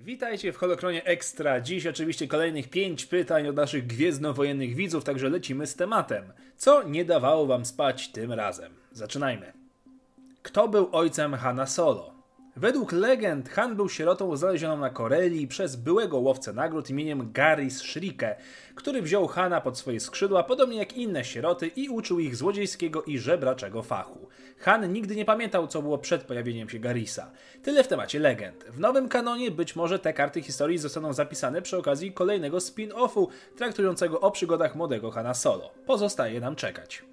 Witajcie w Holokronie Ekstra. Dziś oczywiście kolejnych 5 pytań od naszych gwiezdnowojennych widzów, także lecimy z tematem. Co nie dawało wam spać tym razem? Zaczynajmy. Kto był ojcem Hana Solo? Według legend Han był sierotą znalezioną na Korelii przez byłego łowcę nagród imieniem Garis Shrike, który wziął Hana pod swoje skrzydła, podobnie jak inne sieroty, i uczył ich złodziejskiego i żebraczego fachu. Han nigdy nie pamiętał, co było przed pojawieniem się Garisa. Tyle w temacie legend. W nowym kanonie być może te karty historii zostaną zapisane przy okazji kolejnego spin-offu traktującego o przygodach młodego Hana Solo. Pozostaje nam czekać.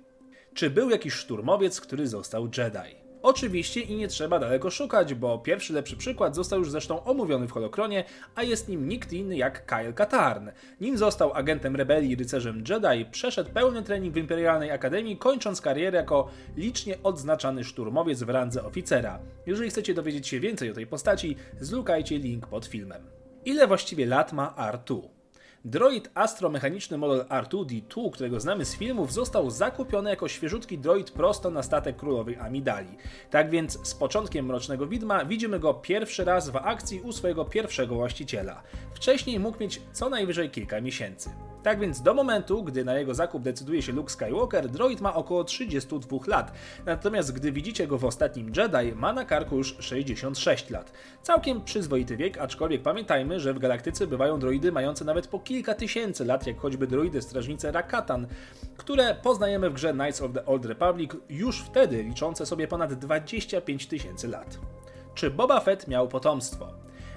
Czy był jakiś szturmowiec, który został Jedi? Oczywiście i nie trzeba daleko szukać, bo pierwszy lepszy przykład został już zresztą omówiony w Holokronie, a jest nim nikt inny jak Kyle Katarn. Nim został agentem rebelii i rycerzem Jedi, przeszedł pełny trening w Imperialnej Akademii, kończąc karierę jako licznie odznaczany szturmowiec w randze oficera. Jeżeli chcecie dowiedzieć się więcej o tej postaci, zlukajcie link pod filmem. Ile właściwie lat ma R2? Droid astromechaniczny model R2-D2, którego znamy z filmów, został zakupiony jako świeżutki droid prosto na statek królowej Amidali. Tak więc z początkiem Mrocznego Widma widzimy go pierwszy raz w akcji u swojego pierwszego właściciela. Wcześniej mógł mieć co najwyżej kilka miesięcy. Tak więc do momentu, gdy na jego zakup decyduje się Luke Skywalker, droid ma około 32 lat, natomiast gdy widzicie go w ostatnim Jedi, ma na karku już 66 lat. Całkiem przyzwoity wiek, aczkolwiek pamiętajmy, że w galaktyce bywają droidy mające nawet po kilka tysięcy lat, jak choćby droidy strażnice Rakatan, które poznajemy w grze Knights of the Old Republic, już wtedy liczące sobie ponad 25 tysięcy lat. Czy Boba Fett miał potomstwo?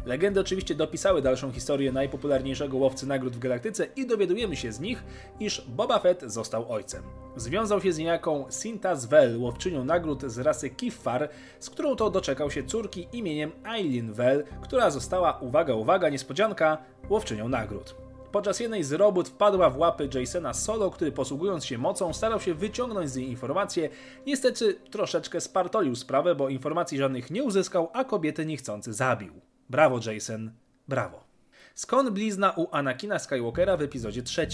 Legendy oczywiście dopisały dalszą historię najpopularniejszego łowcy nagród w galaktyce i dowiadujemy się z nich, iż Boba Fett został ojcem. Związał się z niejaką Sintas Vel, łowczynią nagród z rasy Kifar, z którą to doczekał się córki imieniem Aileen Vel, która została, uwaga, uwaga, niespodzianka, łowczynią nagród. Podczas jednej z robót wpadła w łapy Jasena Solo, który posługując się mocą starał się wyciągnąć z niej informacje. Niestety troszeczkę spartolił sprawę, bo informacji żadnych nie uzyskał, a kobiety niechcący zabił. Brawo Jason, brawo. Skąd blizna u Anakina Skywalkera w epizodzie 3?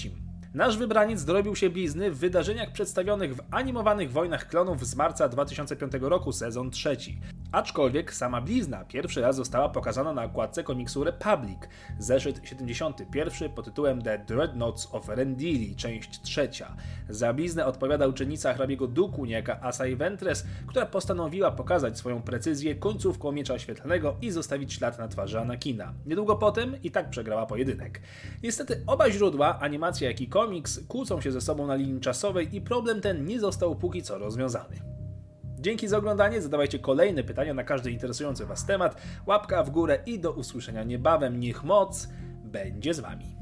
Nasz wybraniec dorobił się blizny w wydarzeniach przedstawionych w animowanych Wojnach Klonów z marca 2005 roku, sezon 3. Aczkolwiek sama blizna pierwszy raz została pokazana na okładce komiksu Republic, zeszyt 71 pod tytułem The Dreadnoughts of Rendili, część 3. Za bliznę odpowiada uczennica hrabiego Duku, niejaka Asai Ventress, która postanowiła pokazać swoją precyzję końcówką miecza świetlnego i zostawić ślad na twarzy Anakina. Niedługo potem i tak przegrała pojedynek. Niestety oba źródła, animacja jak i komiks, kłócą się ze sobą na linii czasowej i problem ten nie został póki co rozwiązany. Dzięki za oglądanie, zadawajcie kolejne pytania na każdy interesujący was temat, łapka w górę i do usłyszenia niebawem. Niech moc będzie z wami.